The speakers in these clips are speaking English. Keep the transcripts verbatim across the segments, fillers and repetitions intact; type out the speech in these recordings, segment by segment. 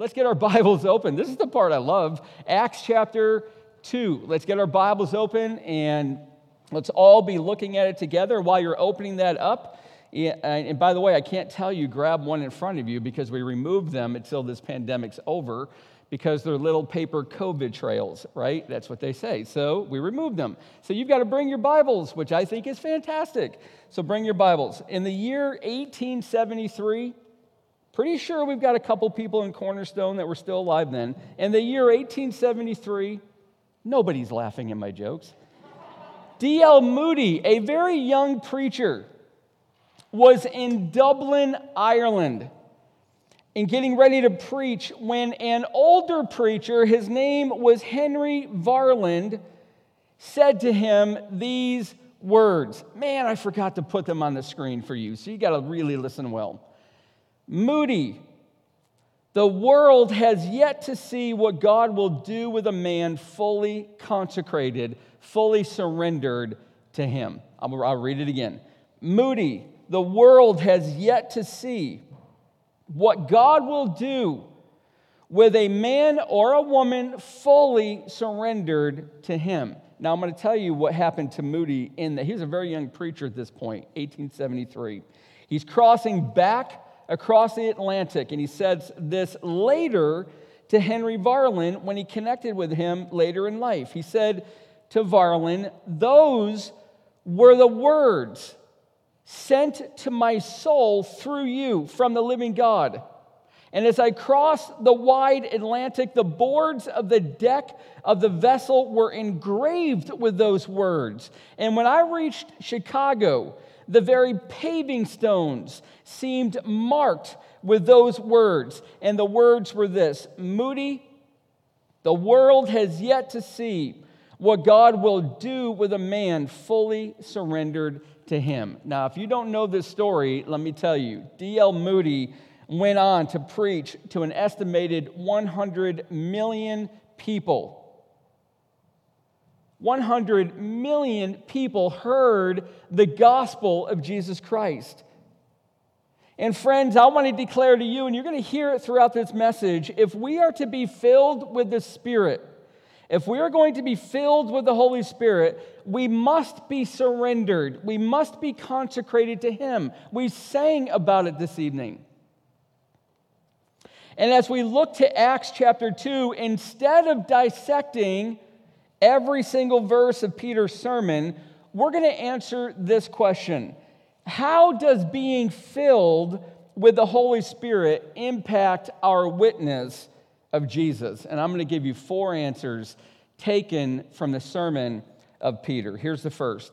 Let's get our Bibles open. This is the part I love. Acts chapter two. Let's get our Bibles open and let's all be looking at it together while you're opening that up. And by the way, I can't tell you grab one in front of you because we removed them until this pandemic's over because they're little paper COVID trails, right? That's what they say. So we removed them. So you've got to bring your Bibles, which I think is fantastic. So bring your Bibles. In the year eighteen seventy-three, pretty sure we've got a couple people in Cornerstone that were still alive then. In the year eighteen seventy-three, nobody's laughing at my jokes. D L Moody, a very young preacher, was in Dublin, Ireland, and getting ready to preach when an older preacher, his name was Henry Varland, said to him these words. Man, I forgot to put them on the screen for you, so you got to really listen well. Moody, the world has yet to see what God will do with a man fully consecrated, fully surrendered to him. I'll, I'll read it again. Moody, the world has yet to see what God will do with a man or a woman fully surrendered to him. Now, I'm going to tell you what happened to Moody in that. He was a very young preacher at this point, eighteen seventy-three. He's crossing back across the Atlantic, and he says this later to Henry Varlin when he connected with him later in life. He said to Varlin, "Those were the words sent to my soul through you from the living God. And as I crossed the wide Atlantic, the boards of the deck of the vessel were engraved with those words. And when I reached Chicago, the very paving stones seemed marked with those words." And the words were this: "Moody, the world has yet to see what God will do with a man fully surrendered to him." Now, if you don't know this story, let me tell you. D L Moody went on to preach to an estimated one hundred million people. one hundred million people heard the gospel of Jesus Christ. And friends, I want to declare to you, and you're going to hear it throughout this message, if we are to be filled with the Spirit, if we are going to be filled with the Holy Spirit, we must be surrendered. We must be consecrated to Him. We sang about it this evening. And as we look to Acts chapter two, instead of dissecting every single verse of Peter's sermon, we're going to answer this question: how does being filled with the Holy Spirit impact our witness of Jesus? And I'm going to give you four answers taken from the sermon of Peter. Here's the first.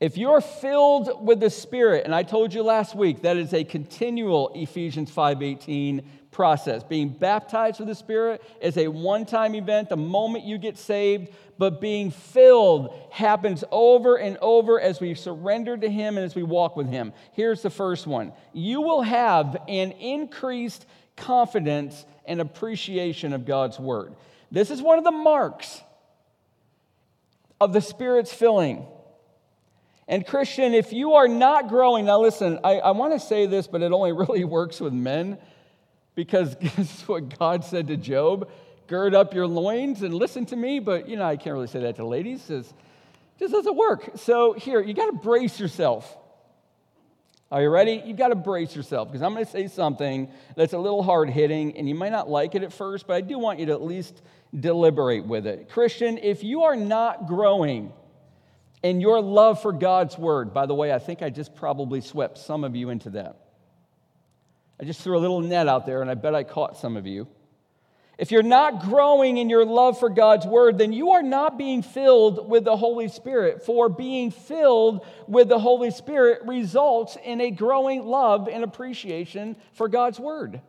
If you're filled with the Spirit, and I told you last week, that is a continual Ephesians five eighteen process. Being baptized with the Spirit is a one-time event the moment you get saved, but being filled happens over and over as we surrender to Him and as we walk with Him. Here's the first one. You will have an increased confidence and appreciation of God's Word. This is one of the marks of the Spirit's filling. And Christian, if you are not growing, now listen, I, I want to say this, but it only really works with men, because this is what God said to Job: gird up your loins and listen to me. But, you know, I can't really say that to ladies. This just doesn't work. So here, you got to brace yourself. Are you ready? You've got to brace yourself, because I'm going to say something that's a little hard-hitting, and you might not like it at first, but I do want you to at least deliberate with it. Christian, if you are not growing in your love for God's Word, by the way, I think I just probably swept some of you into that. I just threw a little net out there, and I bet I caught some of you. If you're not growing in your love for God's Word, then you are not being filled with the Holy Spirit. For being filled with the Holy Spirit results in a growing love and appreciation for God's Word.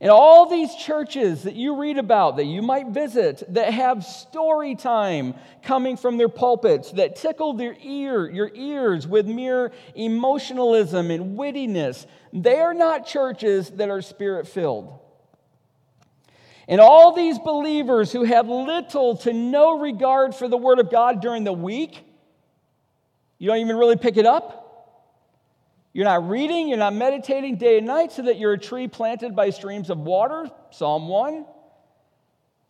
And all these churches that you read about, that you might visit, that have story time coming from their pulpits, that tickle their ear, your ears with mere emotionalism and wittiness, they are not churches that are Spirit-filled. And all these believers who have little to no regard for the Word of God during the week, you don't even really pick it up. You're not reading, you're not meditating day and night, so that you're a tree planted by streams of water, Psalm one.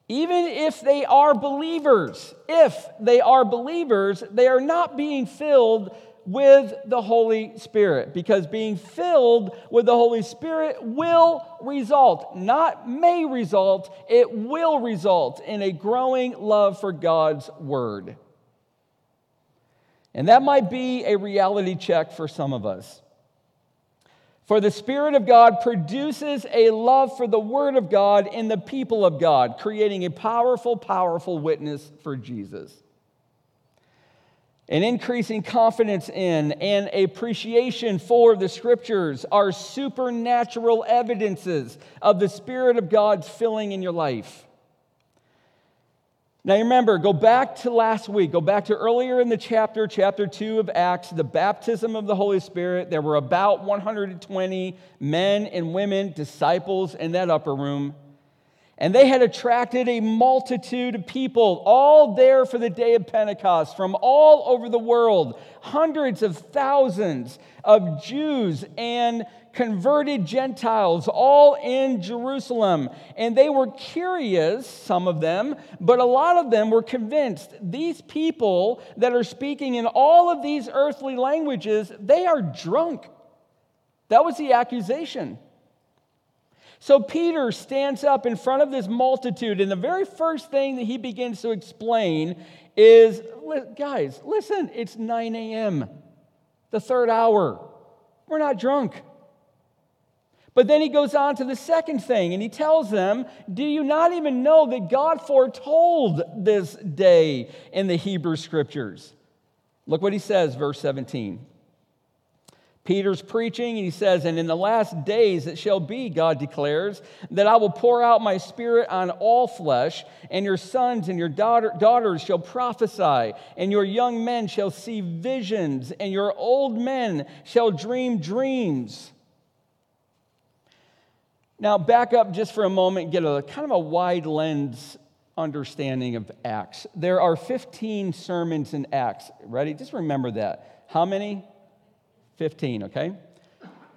Even if they are believers, if they are believers, they are not being filled with the Holy Spirit, because being filled with the Holy Spirit will result, not may result, it will result in a growing love for God's Word. And that might be a reality check for some of us. For the Spirit of God produces a love for the Word of God in the people of God, creating a powerful, powerful witness for Jesus. An increasing confidence in and appreciation for the Scriptures are supernatural evidences of the Spirit of God's filling in your life. Now remember, go back to last week, go back to earlier in the chapter, chapter two of Acts, the baptism of the Holy Spirit. There were about one hundred twenty men and women, disciples, in that upper room. And they had attracted a multitude of people, all there for the day of Pentecost, from all over the world. Hundreds of thousands of Jews and converted Gentiles, all in Jerusalem. And they were curious, some of them, but a lot of them were convinced these people that are speaking in all of these earthly languages, they are drunk. That was the accusation. So Peter stands up in front of this multitude, and the very first thing that he begins to explain is, guys, listen, it's nine a.m., the third hour. We're not drunk. But then he goes on to the second thing, and he tells them, do you not even know that God foretold this day in the Hebrew Scriptures? Look what he says, verse seventeen. Peter's preaching, and he says, and in the last days it shall be, God declares, that I will pour out my Spirit on all flesh, and your sons and your daughter, daughters shall prophesy, and your young men shall see visions, and your old men shall dream dreams. Now back up just for a moment, get a kind of a wide lens understanding of Acts. There are fifteen sermons in Acts. Ready? Just remember that. How many? fifteen, okay?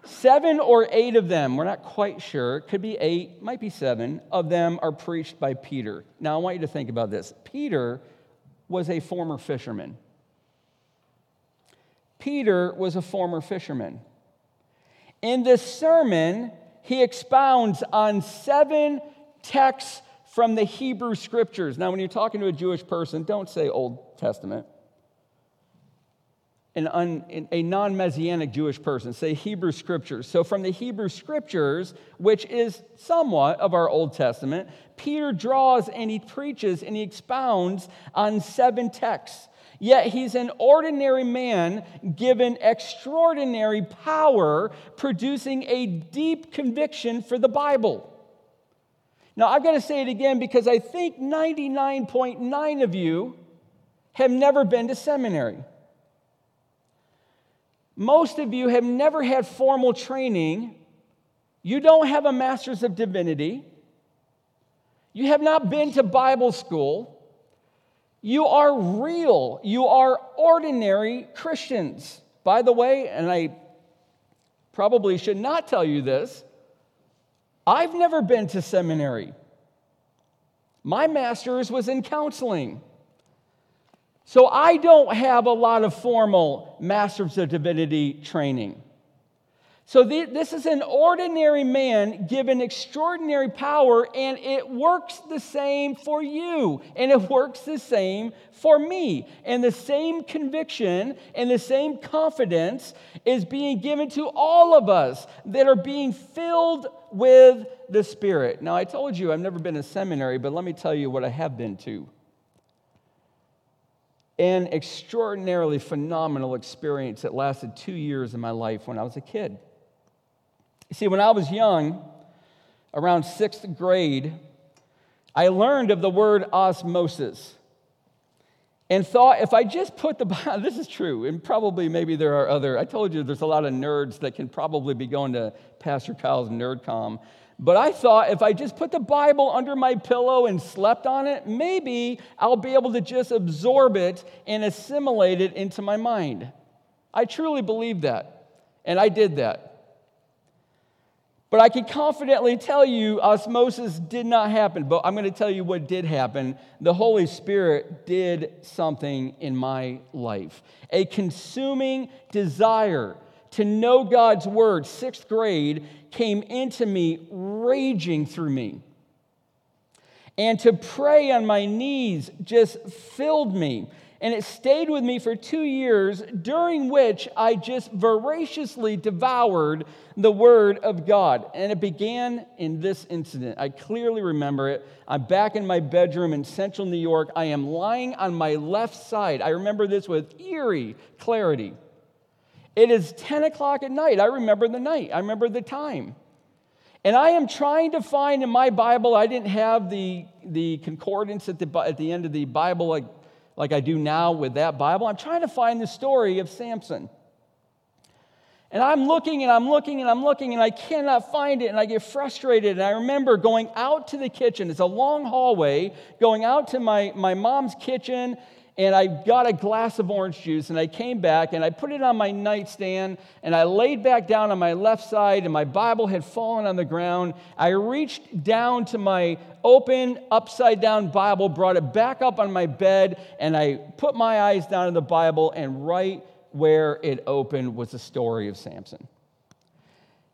Seven or eight of them, we're not quite sure, could be eight, might be seven, of them are preached by Peter. Now, I want you to think about this. Peter was a former fisherman. Peter was a former fisherman. In this sermon, he expounds on seven texts from the Hebrew Scriptures. Now, when you're talking to a Jewish person, don't say Old Testament. An un, a non-Messianic Jewish person, say Hebrew Scriptures. So from the Hebrew Scriptures, which is somewhat of our Old Testament, Peter draws and he preaches and he expounds on seven texts. Yet he's an ordinary man given extraordinary power, producing a deep conviction for the Bible. Now, I've got to say it again because I think ninety-nine point nine of you have never been to seminary. Most of you have never had formal training. You don't have a master's of divinity. You have not been to Bible school. You are real. You are ordinary Christians. By the way, and I probably should not tell you this, I've never been to seminary. My master's was in counseling. So I don't have a lot of formal Masters of Divinity training. So the, this is an ordinary man given extraordinary power, and it works the same for you, and it works the same for me. And the same conviction and the same confidence is being given to all of us that are being filled with the Spirit. Now, I told you I've never been to seminary, but let me tell you what I have been to. An extraordinarily phenomenal experience that lasted two years in my life when I was a kid. You see, when I was young, around sixth grade, I learned of the word osmosis and thought if I just put the Bible, this is true, and probably maybe there are other, I told you there's a lot of nerds that can probably be going to Pastor Kyle's NerdCom. But I thought if I just put the Bible under my pillow and slept on it, maybe I'll be able to just absorb it and assimilate it into my mind. I truly believed that. And I did that. But I can confidently tell you osmosis did not happen. But I'm going to tell you what did happen. The Holy Spirit did something in my life. A consuming desire to know God's word, sixth grade, came into me, raging through me. And to pray on my knees just filled me. And it stayed with me for two years, during which I just voraciously devoured the Word of God. And it began in this incident. I clearly remember it. I'm back in my bedroom in central New York. I am lying on my left side. I remember this with eerie clarity. It is ten o'clock at night. I remember the night. I remember the time. And I am trying to find in my Bible, I didn't have the, the concordance at the, at the end of the Bible, like, like I do now with that Bible. I'm trying to find the story of Samson. And I'm looking and I'm looking and I'm looking and I cannot find it, and I get frustrated. And I remember going out to the kitchen. It's a long hallway, going out to my, my mom's kitchen, and I got a glass of orange juice, and I came back and I put it on my nightstand, and I laid back down on my left side, and my Bible had fallen on the ground. I reached down to my open, upside-down Bible, brought it back up on my bed, and I put my eyes down in the Bible, and right where it opened was the story of Samson.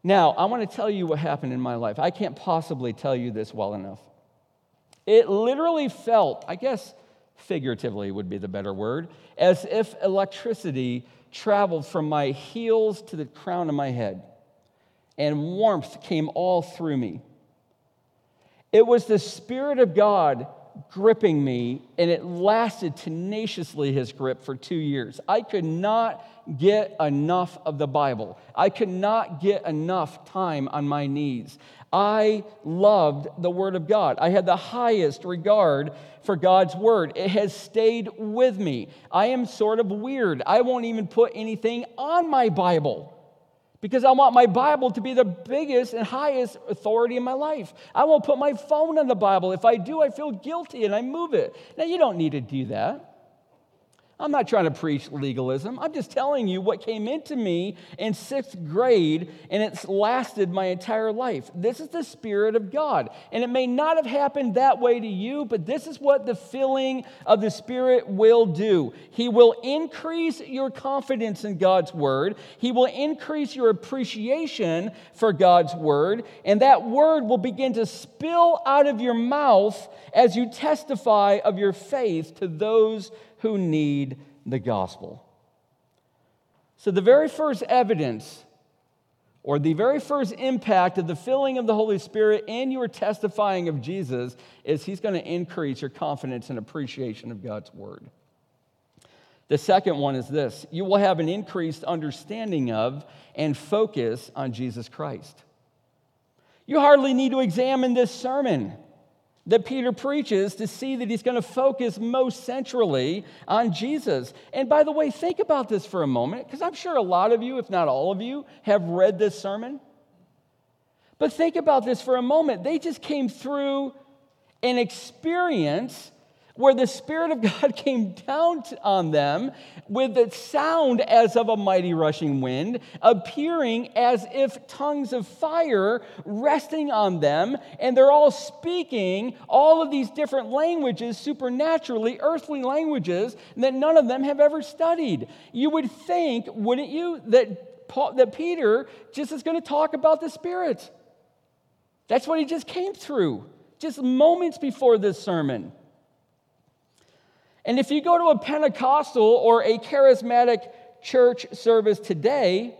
Now, I want to tell you what happened in my life. I can't possibly tell you this well enough. It literally felt, I guess figuratively would be the better word, as if electricity traveled from my heels to the crown of my head, and warmth came all through me. It was the Spirit of God gripping me, and it lasted tenaciously, his grip, for two years. I could not get enough of the Bible. I could not get enough time on my knees. I loved the Word of God. I had the highest regard for God's Word. It has stayed with me. I am sort of weird. I won't even put anything on my Bible, because I want my Bible to be the biggest and highest authority in my life. I won't put my phone on the Bible. If I do, I feel guilty and I move it. Now, you don't need to do that. I'm not trying to preach legalism. I'm just telling you what came into me in sixth grade, and it's lasted my entire life. This is the Spirit of God. And it may not have happened that way to you, but this is what the filling of the Spirit will do. He will increase your confidence in God's Word. He will increase your appreciation for God's Word. And that Word will begin to spill out of your mouth as you testify of your faith to those who need the gospel. So the very first evidence, or the very first impact of the filling of the Holy Spirit in your testifying of Jesus, is he's going to increase your confidence and appreciation of God's Word. The second one is this: you will have an increased understanding of and focus on Jesus Christ. You hardly need to examine this sermon that Peter preaches to see that he's going to focus most centrally on Jesus. And by the way, think about this for a moment, because I'm sure a lot of you, if not all of you, have read this sermon. But think about this for a moment. They just came through an experience where the Spirit of God came down on them with the sound as of a mighty rushing wind, appearing as if tongues of fire resting on them, and they're all speaking all of these different languages, supernaturally, earthly languages, that none of them have ever studied. You would think, wouldn't you, that Paul, that Peter just is going to talk about the Spirit. That's what he just came through, just moments before this sermon. And if you go to a Pentecostal or a charismatic church service today,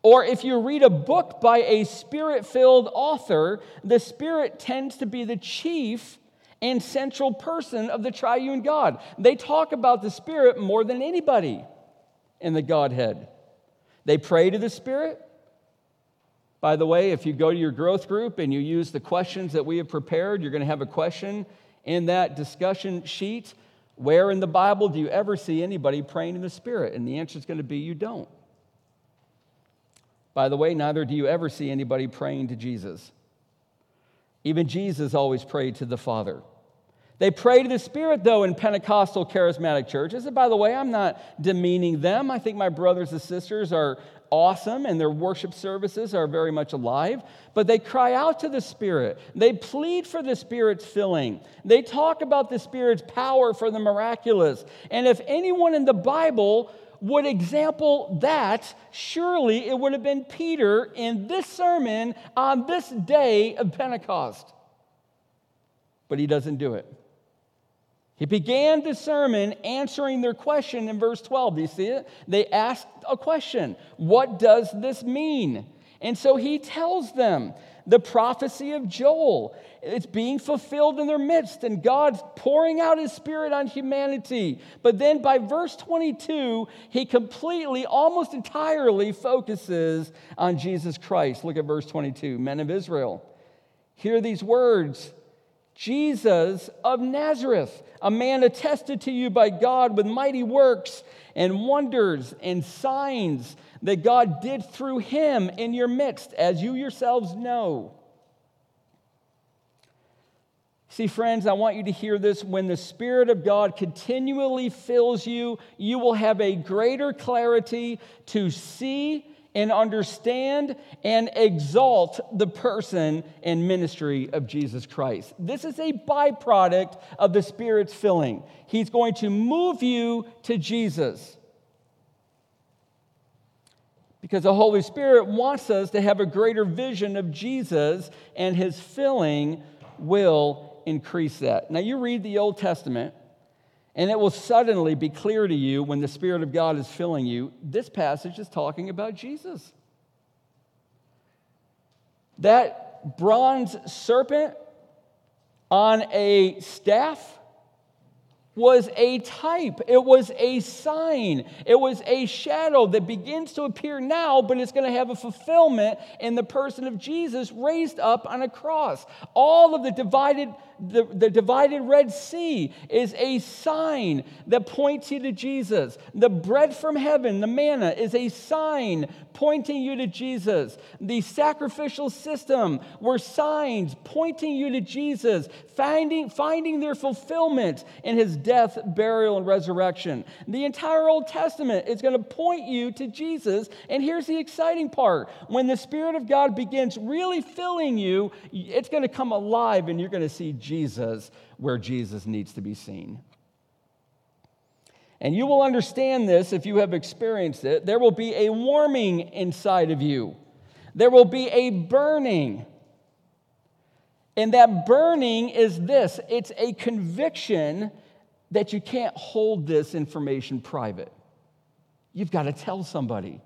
or if you read a book by a Spirit-filled author, the Spirit tends to be the chief and central person of the triune God. They talk about the Spirit more than anybody in the Godhead. They pray to the Spirit. By the way, if you go to your growth group and you use the questions that we have prepared, you're going to have a question in that discussion sheet. Where in the Bible do you ever see anybody praying in the Spirit? And the answer is going to be you don't. By the way, neither do you ever see anybody praying to Jesus. Even Jesus always prayed to the Father. They pray to the Spirit, though, in Pentecostal charismatic churches. And by the way, I'm not demeaning them. I think my brothers and sisters are awesome, and their worship services are very much alive. But they cry out to the Spirit. They plead for the Spirit's filling. They talk about the Spirit's power for the miraculous. And if anyone in the Bible would example that, surely it would have been Peter in this sermon on this day of Pentecost. But he doesn't do it. He began the sermon answering their question in verse twelve. Do you see it? They asked a question. What does this mean? And so he tells them the prophecy of Joel. It's being fulfilled in their midst, and God's pouring out his Spirit on humanity. But then by verse twenty-two, he completely, almost entirely focuses on Jesus Christ. Look at verse twenty-two. Men of Israel, hear these words. Jesus of Nazareth, a man attested to you by God with mighty works and wonders and signs that God did through him in your midst, as you yourselves know. See, friends, I want you to hear this. When the Spirit of God continually fills you, you will have a greater clarity to see and understand and exalt the person and ministry of Jesus Christ. This is a byproduct of the Spirit's filling. He's going to move you to Jesus, because the Holy Spirit wants us to have a greater vision of Jesus, and his filling will increase that. Now, you read the Old Testament, and it will suddenly be clear to you, when the Spirit of God is filling you, this passage is talking about Jesus. That bronze serpent on a staff was a type. It was a sign. It was a shadow that begins to appear now, but it's going to have a fulfillment in the person of Jesus raised up on a cross. All of the divided, the, the divided Red Sea is a sign that points you to Jesus. The bread from heaven, the manna, is a sign pointing you to Jesus. The sacrificial system were signs pointing you to Jesus, finding, finding their fulfillment in his death, burial, and resurrection. The entire Old Testament is going to point you to Jesus. And here's the exciting part. When the Spirit of God begins really filling you, it's going to come alive, and you're going to see Jesus where Jesus needs to be seen. And you will understand this if you have experienced it. There will be a warming inside of you. There will be a burning. And that burning is this. It's a conviction that you can't hold this information private. You've got to tell somebody.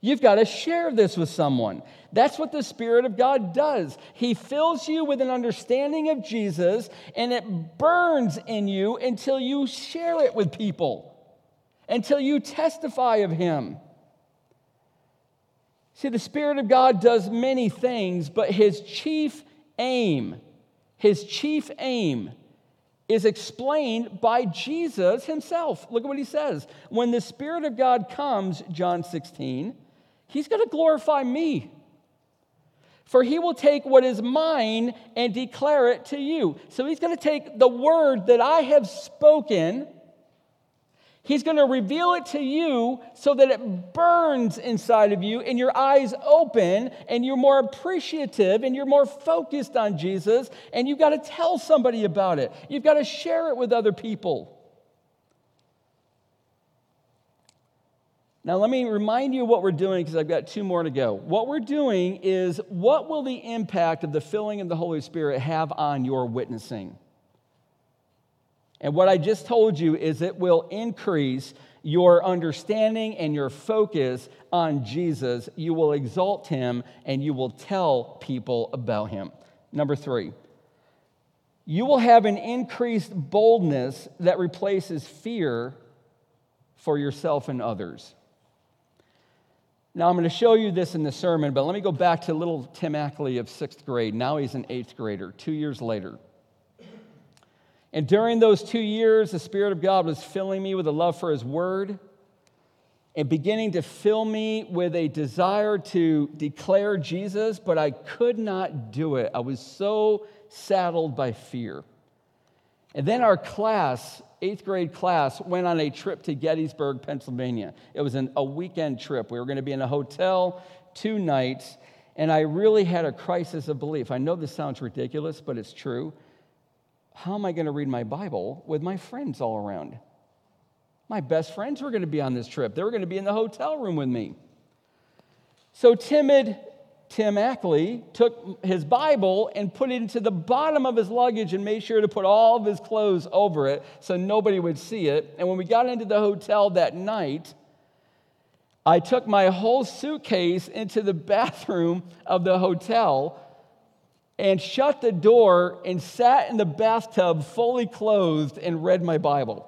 You've got to share this with someone. That's what the Spirit of God does. He fills you with an understanding of Jesus, and it burns in you until you share it with people, until you testify of him. See, the Spirit of God does many things, but his chief aim, his chief aim is explained by Jesus himself. Look at what he says. When the Spirit of God comes, John sixteen, he's going to glorify me. For he will take what is mine and declare it to you. So he's going to take the word that I have spoken. He's going to reveal it to you so that it burns inside of you, and your eyes open, and you're more appreciative, and you're more focused on Jesus, and you've got to tell somebody about it. You've got to share it with other people. Now, let me remind you what we're doing, because I've got two more to go. What we're doing is, what will the impact of the filling of the Holy Spirit have on your witnessing? And what I just told you is it will increase your understanding and your focus on Jesus. You will exalt him, and you will tell people about him. Number three, you will have an increased boldness that replaces fear for yourself and others. Now, I'm going to show you this in the sermon, but let me go back to little Tim Ackley of sixth grade. Now he's an eighth grader, two years later. And during those two years, the Spirit of God was filling me with a love for his word and beginning to fill me with a desire to declare Jesus, but I could not do it. I was so saddled by fear. And then our class, eighth grade class, went on a trip to Gettysburg, Pennsylvania. It was an, a weekend trip. We were going to be in a hotel two nights, and I really had a crisis of belief. I know this sounds ridiculous, but it's true. How am I going to read my Bible with my friends all around? My best friends were going to be on this trip. They were going to be in the hotel room with me. So timid Tim Ackley took his Bible and put it into the bottom of his luggage and made sure to put all of his clothes over it so nobody would see it. And when we got into the hotel that night, I took my whole suitcase into the bathroom of the hotel and shut the door and sat in the bathtub fully clothed and read my Bible,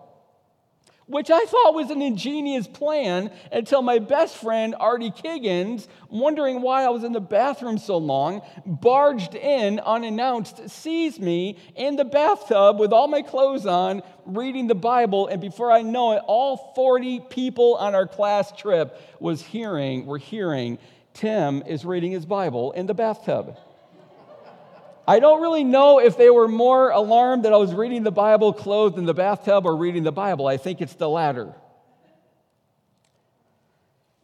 which I thought was an ingenious plan until my best friend, Artie Kiggins, wondering why I was in the bathroom so long, barged in unannounced, seized me in the bathtub with all my clothes on, reading the Bible, and before I know it, all forty people on our class trip was hearing, were hearing, Tim is reading his Bible in the bathtub. I don't really know if they were more alarmed that I was reading the Bible clothed in the bathtub or reading the Bible. I think it's the latter.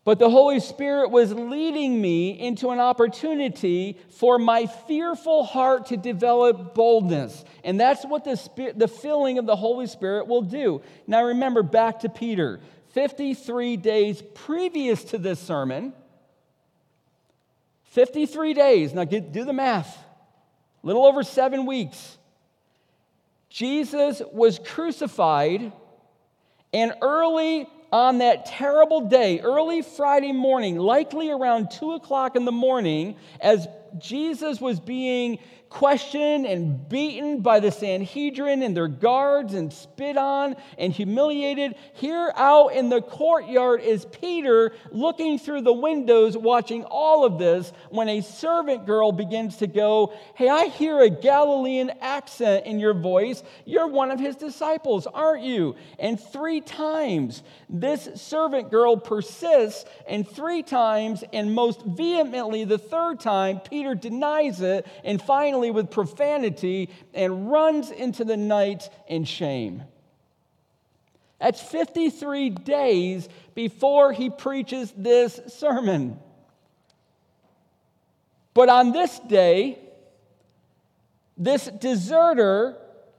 But the Holy Spirit was leading me into an opportunity for my fearful heart to develop boldness. And that's what the, Spirit, the filling of the Holy Spirit will do. Now remember, back to Peter. fifty-three days previous to this sermon, fifty-three days, now get, do the math. Little over seven weeks, Jesus was crucified, and early on that terrible day, early Friday morning, likely around two o'clock in the morning, as Jesus was being questioned and beaten by the Sanhedrin and their guards and spit on and humiliated, here out in the courtyard is Peter looking through the windows watching all of this when a servant girl begins to go, "Hey, I hear a Galilean accent in your voice. You're one of his disciples, aren't you?" And three times this servant girl persists, and three times, and most vehemently the third time, Peter denies it, and finally with profanity, and runs into the night in shame. That's fifty-three days before he preaches this sermon. But on this day, this deserter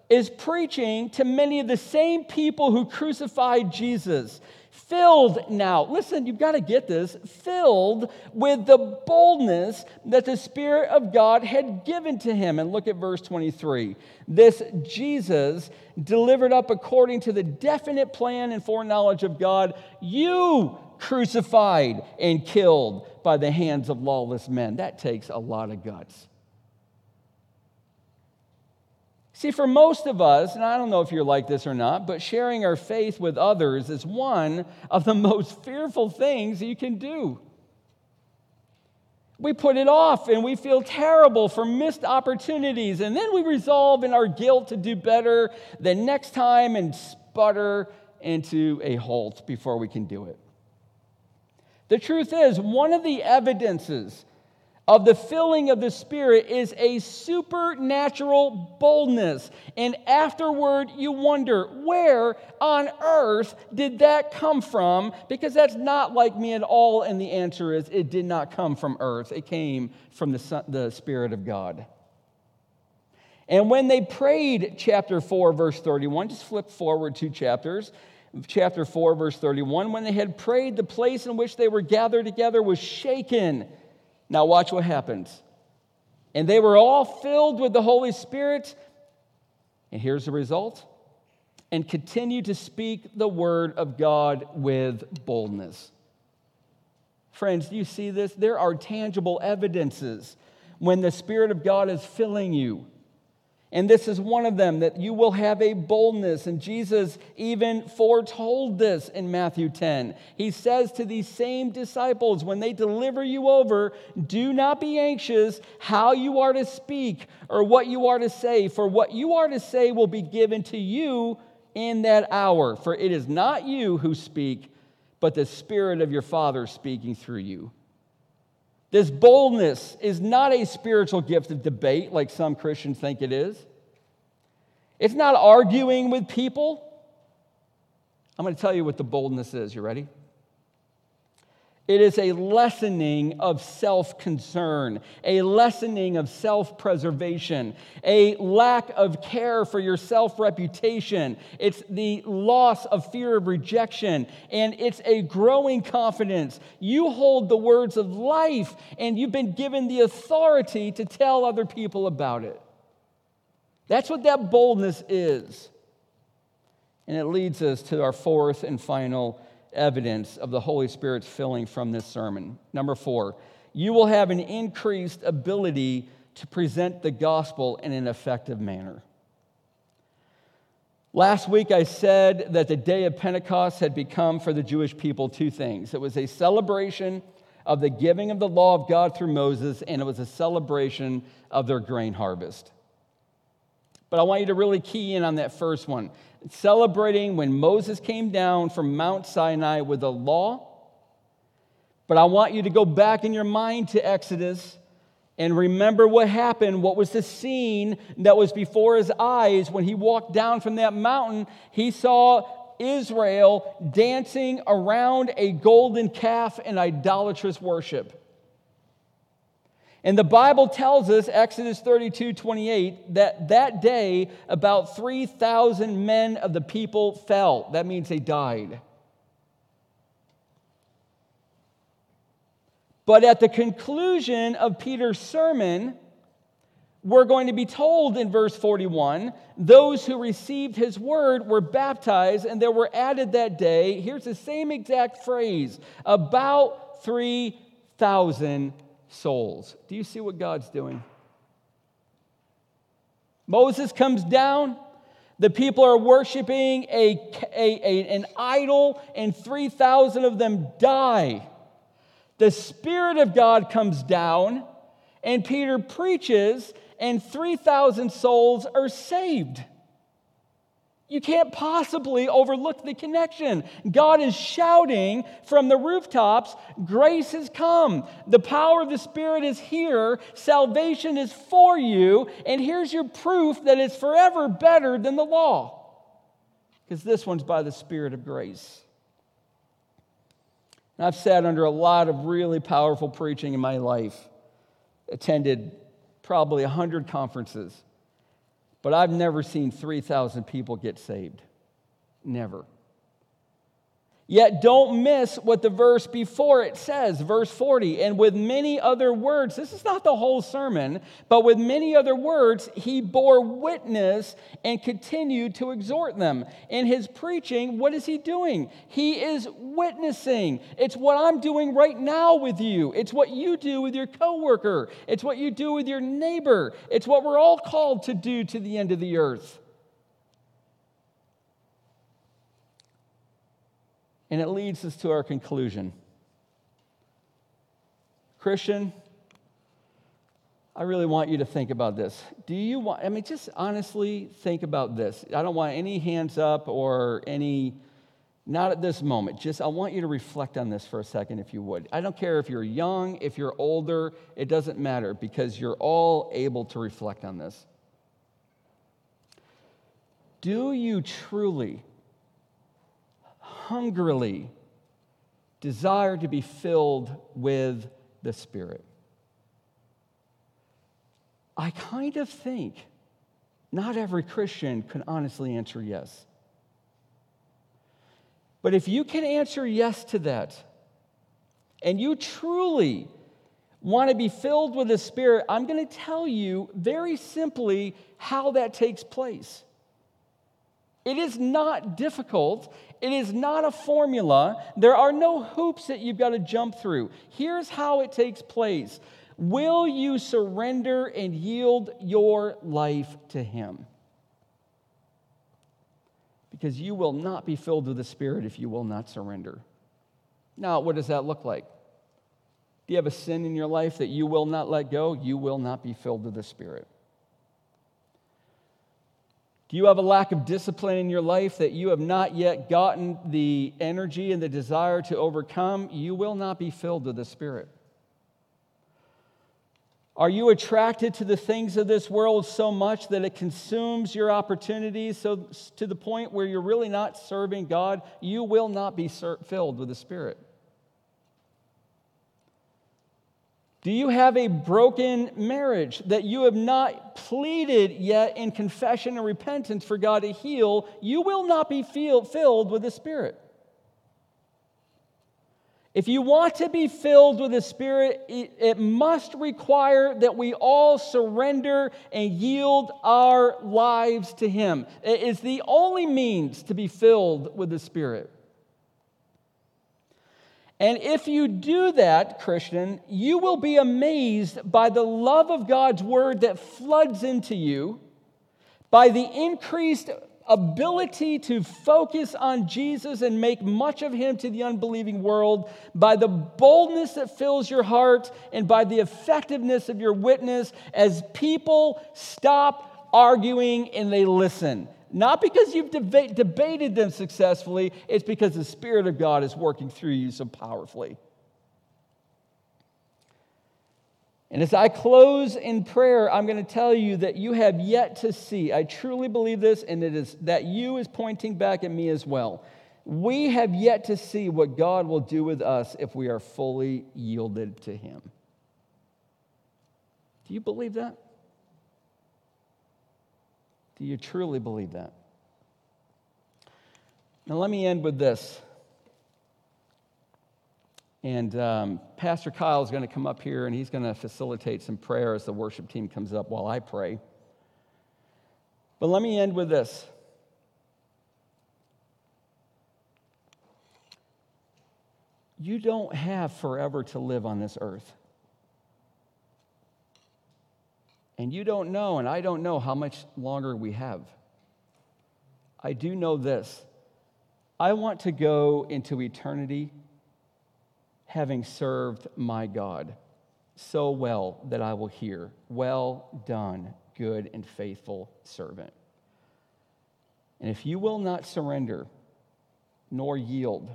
is preaching to many of the same people who crucified Jesus. Filled now, listen, you've got to get this, filled with the boldness that the Spirit of God had given to him. And look at verse twenty-three. This Jesus, delivered up according to the definite plan and foreknowledge of God, you crucified and killed by the hands of lawless men. That takes a lot of guts. See, for most of us, and I don't know if you're like this or not, but sharing our faith with others is one of the most fearful things you can do. We put it off, and we feel terrible for missed opportunities, and then we resolve in our guilt to do better the next time and sputter into a halt before we can do it. The truth is, one of the evidences of the filling of the Spirit is a supernatural boldness. And afterward, you wonder, where on earth did that come from? Because that's not like me at all. And the answer is, it did not come from earth. It came from the, Son, the Spirit of God. And when they prayed, chapter four, verse thirty-one, just flip forward two chapters, chapter four, verse thirty-one, when they had prayed, the place in which they were gathered together was shaken. Now watch what happens. And they were all filled with the Holy Spirit. And here's the result. And continue to speak the word of God with boldness. Friends, do you see this? There are tangible evidences when the Spirit of God is filling you. And this is one of them, that you will have a boldness. And Jesus even foretold this in Matthew ten. He says to these same disciples, when they deliver you over, do not be anxious how you are to speak or what you are to say, for what you are to say will be given to you in that hour. For it is not you who speak, but the Spirit of your Father speaking through you. This boldness is not a spiritual gift of debate like some Christians think it is. It's not arguing with people. I'm going to tell you what the boldness is. You ready? It is a lessening of self-concern, a lessening of self-preservation, a lack of care for your self-reputation. It's the loss of fear of rejection, and it's a growing confidence. You hold the words of life, and you've been given the authority to tell other people about it. That's what that boldness is. And it leads us to our fourth and final evidence of the Holy Spirit's filling from this sermon. Number four, you will have an increased ability to present the gospel in an effective manner. Last week I said that the day of Pentecost had become for the Jewish people two things. It was a celebration of the giving of the law of God through Moses, and it was a celebration of their grain harvest. But I want you to really key in on that first one. Celebrating when Moses came down from Mount Sinai with the law. But I want you to go back in your mind to Exodus and remember what happened, what was the scene that was before his eyes when he walked down from that mountain. He saw Israel dancing around a golden calf in idolatrous worship. And the Bible tells us, Exodus thirty-two twenty-eight, that that day about three thousand men of the people fell. That means they died. But at the conclusion of Peter's sermon, we're going to be told in verse forty-one, those who received his word were baptized, and there were added that day, here's the same exact phrase, about three thousand souls. Do you see what God's doing? Moses comes down. The people are worshiping a, a, a, an idol, and three thousand of them die. The Spirit of God comes down, and Peter preaches, and three thousand souls are saved. You can't possibly overlook the connection. God is shouting from the rooftops, grace has come. The power of the Spirit is here. Salvation is for you. And here's your proof that it's forever better than the law. Because this one's by the Spirit of grace. And I've sat under a lot of really powerful preaching in my life. Attended probably one hundred conferences. But I've never seen three thousand people get saved. Never. Yet don't miss what the verse before it says, verse forty, and with many other words, this is not the whole sermon, but with many other words, he bore witness and continued to exhort them. In his preaching, what is he doing? He is witnessing. It's what I'm doing right now with you. It's what you do with your coworker. It's what you do with your neighbor. It's what we're all called to do to the end of the earth. And it leads us to our conclusion. Christian, I really want you to think about this. Do you want, I mean, just honestly think about this. I don't want any hands up or any, not at this moment. Just, I want you to reflect on this for a second if you would. I don't care if you're young, if you're older, it doesn't matter because you're all able to reflect on this. Do you truly hungrily desire to be filled with the Spirit? I kind of think not every Christian can honestly answer yes. But if you can answer yes to that, and you truly want to be filled with the Spirit, I'm going to tell you very simply how that takes place. It is not difficult. It is not a formula. There are no hoops that you've got to jump through. Here's how it takes place. Will you surrender and yield your life to Him? Because you will not be filled with the Spirit if you will not surrender. Now, what does that look like? Do you have a sin in your life that you will not let go? You will not be filled with the Spirit. Do you have a lack of discipline in your life that you have not yet gotten the energy and the desire to overcome? You will not be filled with the Spirit. Are you attracted to the things of this world so much that it consumes your opportunities, so to the point where you're really not serving God? You will not be ser- filled with the Spirit. Do you have a broken marriage that you have not pleaded yet in confession and repentance for God to heal? You will not be feel- filled with the Spirit. If you want to be filled with the Spirit, it, it must require that we all surrender and yield our lives to Him. It is the only means to be filled with the Spirit. And if you do that, Christian, you will be amazed by the love of God's Word that floods into you, by the increased ability to focus on Jesus and make much of Him to the unbelieving world, by the boldness that fills your heart, and by the effectiveness of your witness as people stop arguing and they listen. Not because you've deba- debated them successfully, it's because the Spirit of God is working through you so powerfully. And as I close in prayer, I'm going to tell you that you have yet to see. I truly believe this, and it is that you is pointing back at me as well. We have yet to see what God will do with us if we are fully yielded to Him. Do you believe that? Do you truly believe that? Now, let me end with this. And um, Pastor Kyle is going to come up here, and he's going to facilitate some prayer as the worship team comes up while I pray. But let me end with this. You don't have forever to live on this earth. And you don't know, and I don't know how much longer we have. I do know this. I want to go into eternity having served my God so well that I will hear, "Well done, good and faithful servant." And if you will not surrender nor yield,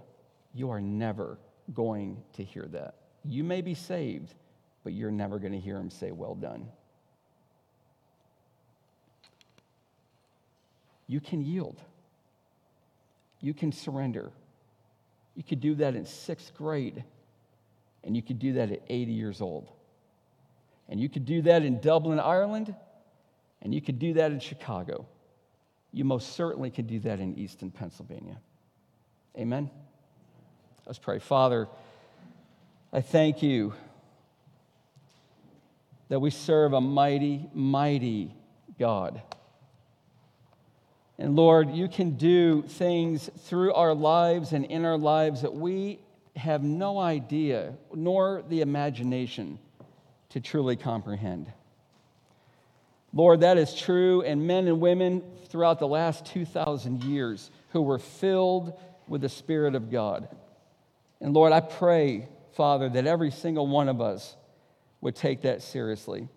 you are never going to hear that. You may be saved, but you're never going to hear Him say, "Well done." You can yield. You can surrender. You could do that in sixth grade. And you could do that at eighty years old. And you could do that in Dublin, Ireland. And you could do that in Chicago. You most certainly could do that in Easton, Pennsylvania. Amen? Let's pray. Father, I thank You that we serve a mighty, mighty God. And Lord, You can do things through our lives and in our lives that we have no idea, nor the imagination to truly comprehend. Lord, that is true, and men and women throughout the last two thousand years who were filled with the Spirit of God. And Lord, I pray, Father, that every single one of us would take that seriously.